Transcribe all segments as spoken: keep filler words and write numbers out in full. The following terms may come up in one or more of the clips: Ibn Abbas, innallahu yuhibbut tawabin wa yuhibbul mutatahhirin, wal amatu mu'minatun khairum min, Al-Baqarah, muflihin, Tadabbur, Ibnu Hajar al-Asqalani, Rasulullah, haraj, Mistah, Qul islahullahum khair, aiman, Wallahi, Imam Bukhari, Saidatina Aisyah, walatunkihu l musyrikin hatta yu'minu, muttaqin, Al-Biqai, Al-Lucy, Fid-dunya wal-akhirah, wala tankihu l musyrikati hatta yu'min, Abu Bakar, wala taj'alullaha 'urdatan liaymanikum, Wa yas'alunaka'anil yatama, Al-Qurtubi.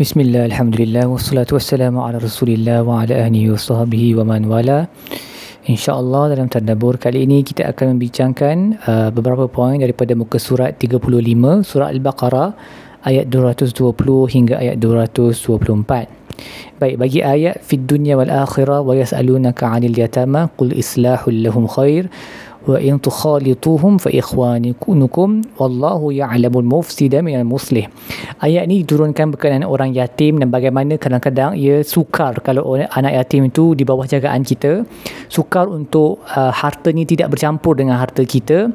Bismillah, alhamdulillah, wassalatu wassalamu ala rasulillah wa ala ahlihi wa sahbihi wa man wala. InsyaAllah dalam Tadabbur kali ini kita akan membincangkan uh, beberapa poin daripada muka surat tiga puluh lima, surah Al-Baqarah ayat dua ratus dua puluh hingga ayat dua ratus dua puluh empat. Baik, bagi ayat Fid-dunya wal-akhirah wa yas'alunaka'anil yatama Qul islahullahum khair wa in tukhalituhum fa ikhwanukum wallahu ya'lamul mufsida minal muslih. Ayat ni diturunkan berkenaan orang yatim dan bagaimana kadang-kadang ia sukar kalau anak yatim itu di bawah jagaan kita, sukar untuk uh, hartanya tidak bercampur dengan harta kita.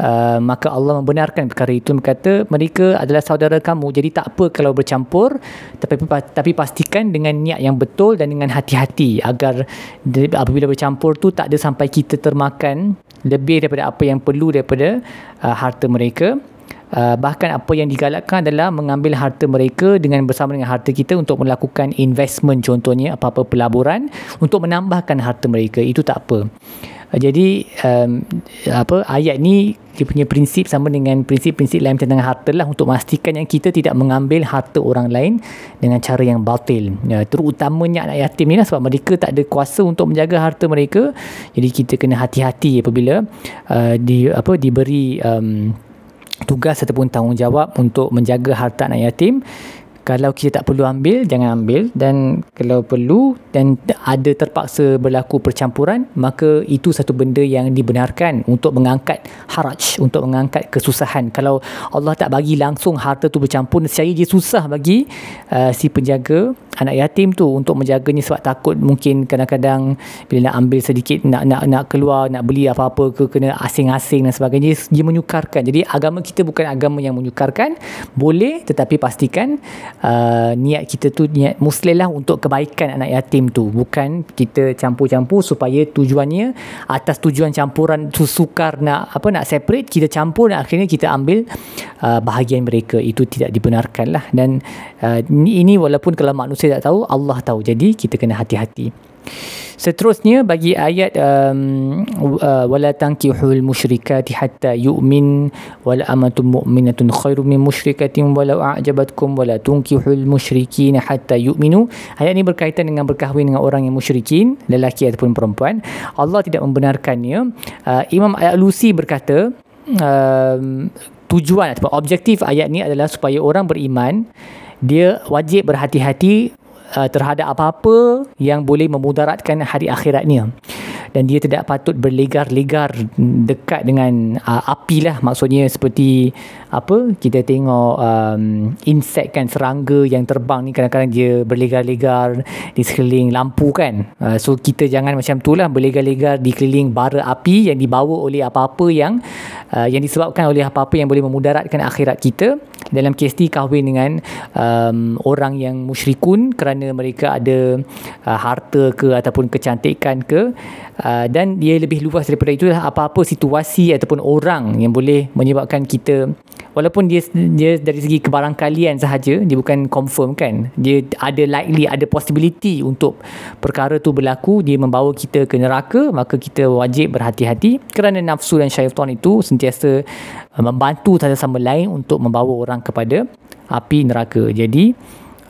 Uh, maka Allah membenarkan perkara itu, berkata mereka adalah saudara kamu, jadi tak apa kalau bercampur, tapi tapi pastikan dengan niat yang betul dan dengan hati-hati agar de, apabila bercampur tu tak ada sampai kita termakan lebih daripada apa yang perlu daripada uh, harta mereka. Uh, bahkan apa yang digalakkan adalah mengambil harta mereka dengan bersama dengan harta kita untuk melakukan investment, contohnya apa-apa pelaburan untuk menambahkan harta mereka, itu tak apa. Uh, jadi um, apa ayat ni dia punya prinsip sama dengan prinsip-prinsip lain tentang harta lah, untuk memastikan yang kita tidak mengambil harta orang lain dengan cara yang batil. Uh, terutamanya anak yatim ni lah, sebab mereka tak ada kuasa untuk menjaga harta mereka, jadi kita kena hati-hati apabila uh, di apa diberi um, tugas ataupun tanggungjawab untuk menjaga harta anak yatim. Kalau kita tak perlu ambil, jangan ambil, dan kalau perlu dan ada terpaksa berlaku percampuran, maka itu satu benda yang dibenarkan untuk mengangkat haraj, untuk mengangkat kesusahan. Kalau Allah tak bagi langsung harta tu bercampur, secara dia susah bagi uh, si penjaga anak yatim tu untuk menjaganya, sebab takut mungkin kadang-kadang bila nak ambil sedikit, nak nak nak keluar, nak beli apa-apa ke, kena asing-asing dan sebagainya, dia menyukarkan. Jadi agama kita bukan agama yang menyukarkan, boleh, tetapi pastikan uh, niat kita tu niat muslim lah untuk kebaikan anak yatim tu, bukan kita campur-campur supaya tujuannya atas tujuan campuran tu sukar nak apa nak separate, kita campur dan akhirnya kita ambil uh, bahagian mereka, itu tidak dibenarkan lah. Dan uh, ini, ini walaupun kalau manusia tak tahu, Allah tahu, jadi kita kena hati-hati. Seterusnya bagi ayat um, uh, wala tankihu l musyrikati hatta yu'min wal amatu mu'minatun khairum min musyrikatin walau a'jabatkum walatunkihu l musyrikin hatta yu'minu. Ayat ini berkaitan dengan berkahwin dengan orang yang musyrikin, lelaki ataupun perempuan. Allah tidak membenarkannya. Uh, Imam Al-Lucy berkata, um, tujuan atau objektif ayat ini adalah supaya orang beriman dia wajib berhati-hati uh, terhadap apa-apa yang boleh memudaratkan hari akhiratnya, dan dia tidak patut berlegar-legar dekat dengan uh, api lah. Maksudnya seperti apa kita tengok um, insek kan, serangga yang terbang ni kadang-kadang dia berlegar-legar di sekeliling lampu kan, uh, so kita jangan macam tu lah, berlegar-legar di keliling bara api yang dibawa oleh apa-apa yang uh, yang disebabkan oleh apa-apa yang boleh memudaratkan akhirat kita. Dalam kes ni kahwin dengan um, orang yang musyrikun kerana mereka ada uh, harta ke ataupun kecantikan ke, uh, dan dia lebih luas daripada itulah, apa-apa situasi ataupun orang yang boleh menyebabkan kita, walaupun dia, dia dari segi kebarangkalian sahaja, dia bukan confirm kan, dia ada likely, ada possibility untuk perkara tu berlaku, dia membawa kita ke neraka, maka kita wajib berhati-hati kerana nafsu dan syaitan itu sentiasa uh, membantu satu sama lain untuk membawa orang kepada api neraka. Jadi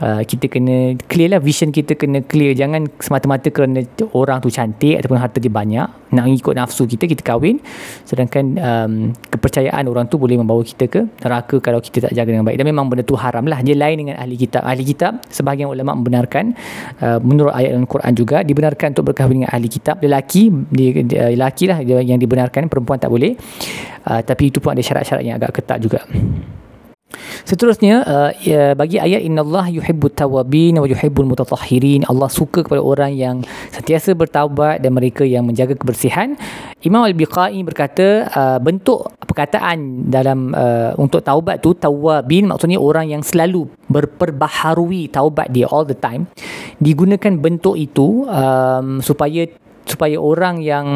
uh, kita kena clear lah, vision kita kena clear, jangan semata-mata kerana orang tu cantik ataupun harta dia banyak nak ikut nafsu kita, kita kahwin, sedangkan um, kepercayaan orang tu boleh membawa kita ke neraka kalau kita tak jaga dengan baik. Dan memang benda tu haram lah. Dia lain dengan ahli kitab. Ahli kitab sebahagian ulama membenarkan, uh, menurut ayat Al-Quran juga dibenarkan untuk berkahwin dengan ahli kitab, lelaki dia, dia, lelaki lah yang dibenarkan, perempuan tak boleh, uh, tapi itu pun ada syarat-syarat yang agak ketat juga. Seterusnya uh, ya, bagi ayat innallahu yuhibbut tawabin wa yuhibbul mutatahhirin, Allah suka kepada orang yang sentiasa bertaubat dan mereka yang menjaga kebersihan. Imam Al-Biqai berkata, uh, bentuk perkataan dalam uh, untuk taubat tu tawabin, maksudnya orang yang selalu berperbaharui taubat dia all the time, digunakan bentuk itu um, supaya supaya orang yang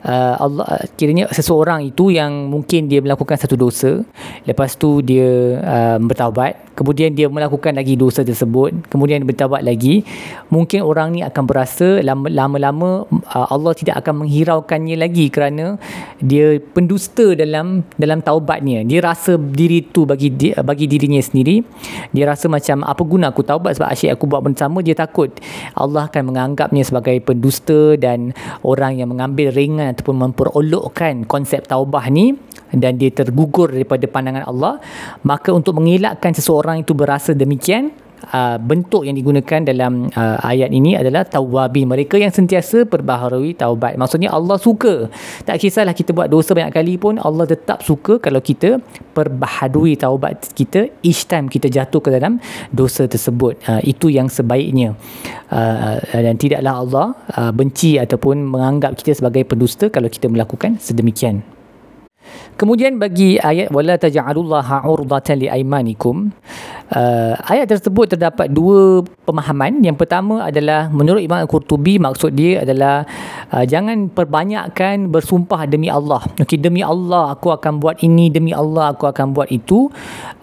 Uh, Allah kiranya seseorang itu yang mungkin dia melakukan satu dosa, lepas tu dia uh, bertaubat kemudian dia melakukan lagi dosa tersebut, kemudian bertaubat lagi, mungkin orang ni akan berasa lama-lama Allah tidak akan menghiraukannya lagi kerana dia pendusta dalam dalam taubatnya. Dia rasa diri tu bagi bagi dirinya sendiri, dia rasa macam apa guna aku taubat sebab asyik aku buat bersama. Dia takut Allah akan menganggapnya sebagai pendusta dan orang yang mengambil ringan ataupun memperolokkan konsep taubah ni, dan dia tergugur daripada pandangan Allah. Maka untuk mengelakkan seseorang itu berasa demikian, Uh, bentuk yang digunakan dalam uh, ayat ini adalah tawabin, mereka yang sentiasa perbaharui taubat. Maksudnya Allah suka, tak kisahlah kita buat dosa banyak kali pun, Allah tetap suka kalau kita perbaharui taubat kita each time kita jatuh ke dalam dosa tersebut. Uh, itu yang sebaiknya, uh, dan tidaklah Allah uh, benci ataupun menganggap kita sebagai pendusta kalau kita melakukan sedemikian. Kemudian bagi ayat wala taj'alullaha 'urdatan liaymanikum, uh, ayat tersebut terdapat dua pemahaman. Yang pertama adalah menurut Imam Al-Qurtubi, maksud dia adalah uh, jangan perbanyakkan bersumpah demi Allah. Okey, demi Allah aku akan buat ini, demi Allah aku akan buat itu.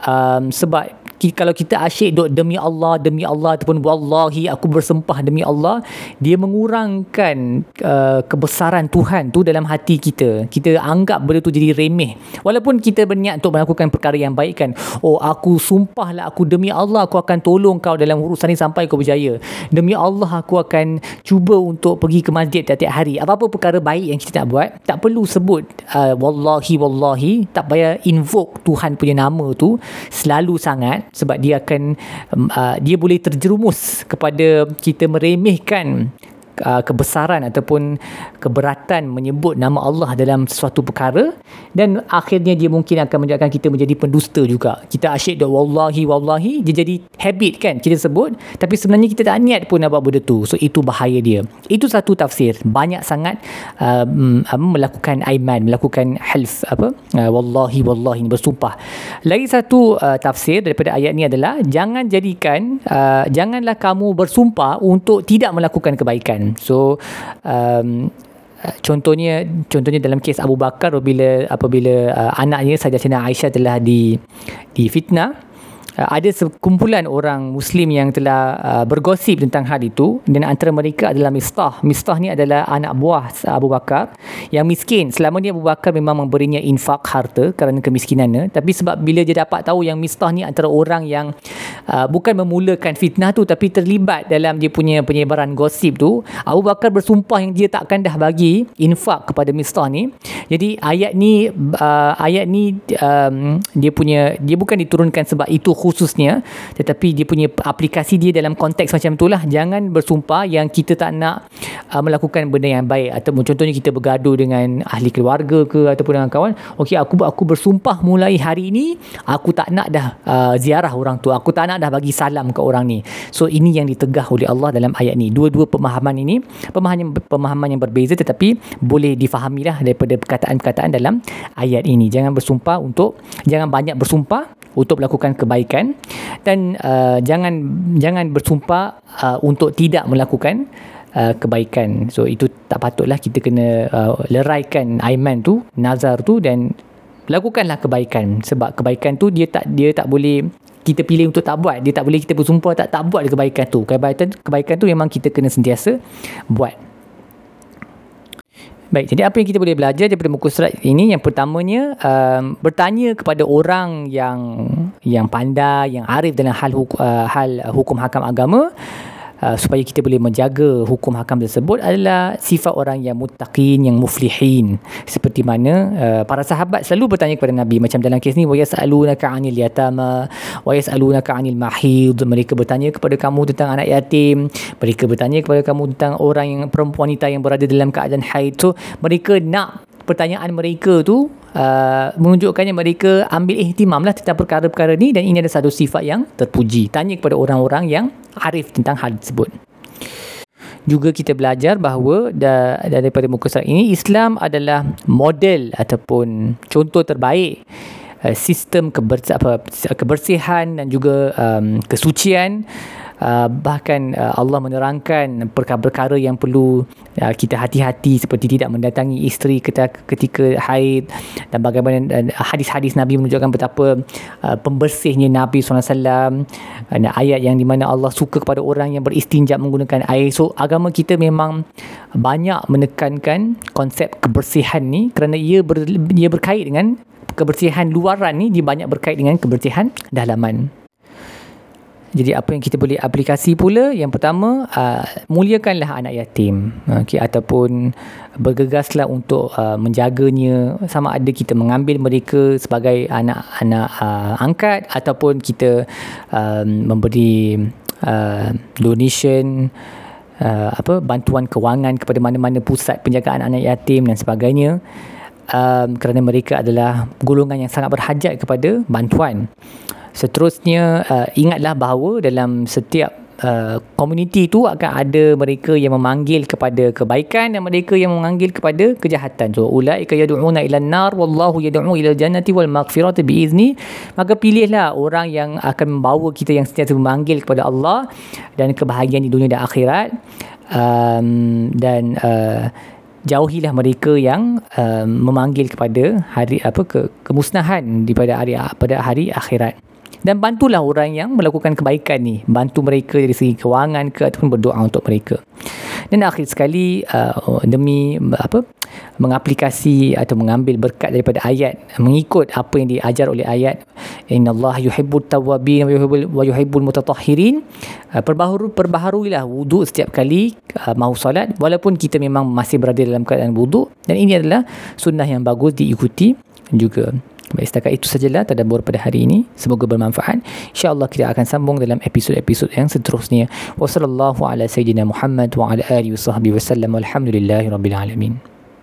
Um, sebab kalau kita asyik duk demi Allah, demi Allah ataupun wallahi aku bersempah demi Allah, dia mengurangkan uh, kebesaran Tuhan tu dalam hati kita. Kita anggap benda tu jadi remeh. Walaupun kita berniat untuk melakukan perkara yang baik kan. Oh, aku sumpahlah aku demi Allah aku akan tolong kau dalam urusan ni sampai kau berjaya. Demi Allah aku akan cuba untuk pergi ke masjid tiap-tiap hari. Apa-apa perkara baik yang kita nak buat, tak perlu sebut uh, wallahi wallahi, tak payah invoke Tuhan punya nama tu selalu sangat, sebab dia akan uh, dia boleh terjerumus kepada kita meremehkan uh, kebesaran ataupun keberatan menyebut nama Allah dalam sesuatu perkara, dan akhirnya dia mungkin akan menjadikan kita menjadi pendusta juga. Kita asyik dah wallahi wallahi, dia jadi habit kan, kita sebut tapi sebenarnya kita tak niat pun nak buat benda tu. So itu bahaya dia. Itu satu tafsir, banyak sangat uh, melakukan aiman, melakukan half apa uh, wallahi wallahi, bersumpah. Lagi satu uh, tafsir daripada ayat ni adalah jangan jadikan uh, janganlah kamu bersumpah untuk tidak melakukan kebaikan. So um, contohnya contohnya dalam kes Abu Bakar bila apabila uh, anaknya Saidatina Aisyah telah di difitnah, uh, ada sekumpulan orang Muslim yang telah uh, bergosip tentang hal itu, dan antara mereka adalah Mistah. Mistah ni adalah anak buah Abu Bakar yang miskin. Selama ni Abu Bakar memang memberinya infak harta kerana kemiskinannya, tapi sebab bila dia dapat tahu yang Mistah ni antara orang yang Uh, bukan memulakan fitnah tu tapi terlibat dalam dia punya penyebaran gosip tu, Abu Bakar bersumpah yang dia takkan dah bagi infak kepada Mistah ni. Jadi ayat ni uh, ayat ni um, dia punya dia bukan diturunkan sebab itu khususnya, tetapi dia punya aplikasi dia dalam konteks macam itulah. Jangan bersumpah yang kita tak nak uh, melakukan benda yang baik, atau contohnya kita bergaduh dengan ahli keluarga ke ataupun dengan kawan. Okey, aku aku bersumpah mulai hari ini aku tak nak dah uh, ziarah orang tu, aku tak nak dah bagi salam ke orang ni. So ini yang ditegah oleh Allah dalam ayat ni. Dua-dua pemahaman ini pemahaman pemahaman yang berbeza, tetapi boleh difahamilah daripada perkataan-perkataan dalam ayat ini. Jangan bersumpah untuk jangan banyak bersumpah untuk melakukan kebaikan, dan uh, jangan jangan bersumpah uh, untuk tidak melakukan uh, kebaikan. So itu tak patutlah, kita kena uh, leraikan aiman tu, nazar tu, dan lakukanlah kebaikan. Sebab kebaikan tu dia tak dia tak boleh kita pilih untuk tak buat. Dia tak boleh kita bersumpah tak tak buat kebaikan tu. Kebaikan kebaikan tu memang kita kena sentiasa buat. Baik, jadi apa yang kita boleh belajar daripada muka surat ini? Yang pertamanya, um, bertanya kepada orang yang yang pandai, yang arif dalam hal hukum, uh, hal hukum hakam agama, Uh, supaya kita boleh menjaga hukum hakam tersebut adalah sifat orang yang muttaqin, yang muflihin, seperti mana uh, para sahabat selalu bertanya kepada Nabi. Macam dalam kes ni, wa yas'alunaka'anil yatama wa yas'alunaka'anil mahid, mereka bertanya kepada kamu tentang anak yatim, mereka bertanya kepada kamu tentang orang yang perempuan wanita yang berada dalam keadaan haid. So mereka nak pertanyaan mereka tu uh, menunjukkannya mereka ambil ihtimam lah tentang perkara-perkara ni, dan ini ada satu sifat yang terpuji. Tanya kepada orang-orang yang arif tentang hal tersebut. Juga kita belajar bahawa daripada muka surat ini, Islam adalah model ataupun contoh terbaik uh, sistem kebersihan dan juga um, kesucian Uh, bahkan uh, Allah menerangkan perkara-perkara yang perlu uh, kita hati-hati, seperti tidak mendatangi isteri ketika, ketika haid, dan bagaimana uh, hadis-hadis Nabi menunjukkan betapa uh, pembersihnya Nabi sallallahu alaihi wasallam, uh, ayat yang di mana Allah suka kepada orang yang beristinja menggunakan air. So agama kita memang banyak menekankan konsep kebersihan ni kerana ia, ber, ia berkait dengan kebersihan luaran ni, dia banyak berkait dengan kebersihan dalaman. Jadi apa yang kita boleh aplikasi pula, yang pertama, uh, muliakanlah anak yatim, okay, ataupun bergegaslah untuk uh, menjaganya, sama ada kita mengambil mereka sebagai anak-anak uh, angkat ataupun kita uh, memberi uh, donation, uh, apa bantuan kewangan kepada mana-mana pusat penjagaan anak yatim dan sebagainya, um, kerana mereka adalah golongan yang sangat berhajat kepada bantuan. Seterusnya, uh, ingatlah bahawa dalam setiap uh, komuniti itu akan ada mereka yang memanggil kepada kebaikan dan mereka yang memanggil kepada kejahatan. So, ulaika yad'una ilan nar wallahu yad'u ilal jannati wal maghfirati biizni. Maka pilihlah orang yang akan membawa kita, yang sentiasa memanggil kepada Allah dan kebahagiaan di dunia dan akhirat, um, dan uh, jauhilah mereka yang uh, memanggil kepada hari apa ke, kemusnahan daripada hari pada hari akhirat. Dan bantulah orang yang melakukan kebaikan ni, bantu mereka dari segi kewangan ke ataupun berdoa untuk mereka. Dan akhir sekali, uh, demi apa mengaplikasi atau mengambil berkat daripada ayat, mengikut apa yang diajar oleh ayat, innallahu yuhibbut tawabin wa yuhibbul wa yuhibbul mutatahhirin, uh, perbaharui perbaharuilah wuduk setiap kali uh, mahu solat, walaupun kita memang masih berada dalam keadaan wuduk. Dan ini adalah sunnah yang bagus diikuti juga. Baik, setakat itu sajalah tadabbur pada hari ini. Semoga bermanfaat. InsyaAllah kita akan sambung dalam episod-episod yang seterusnya. Wassallallahu ala sayyidina Muhammad wa ala alihi wa sahbihi wasallam. Alhamdulillahi rabbil alamin.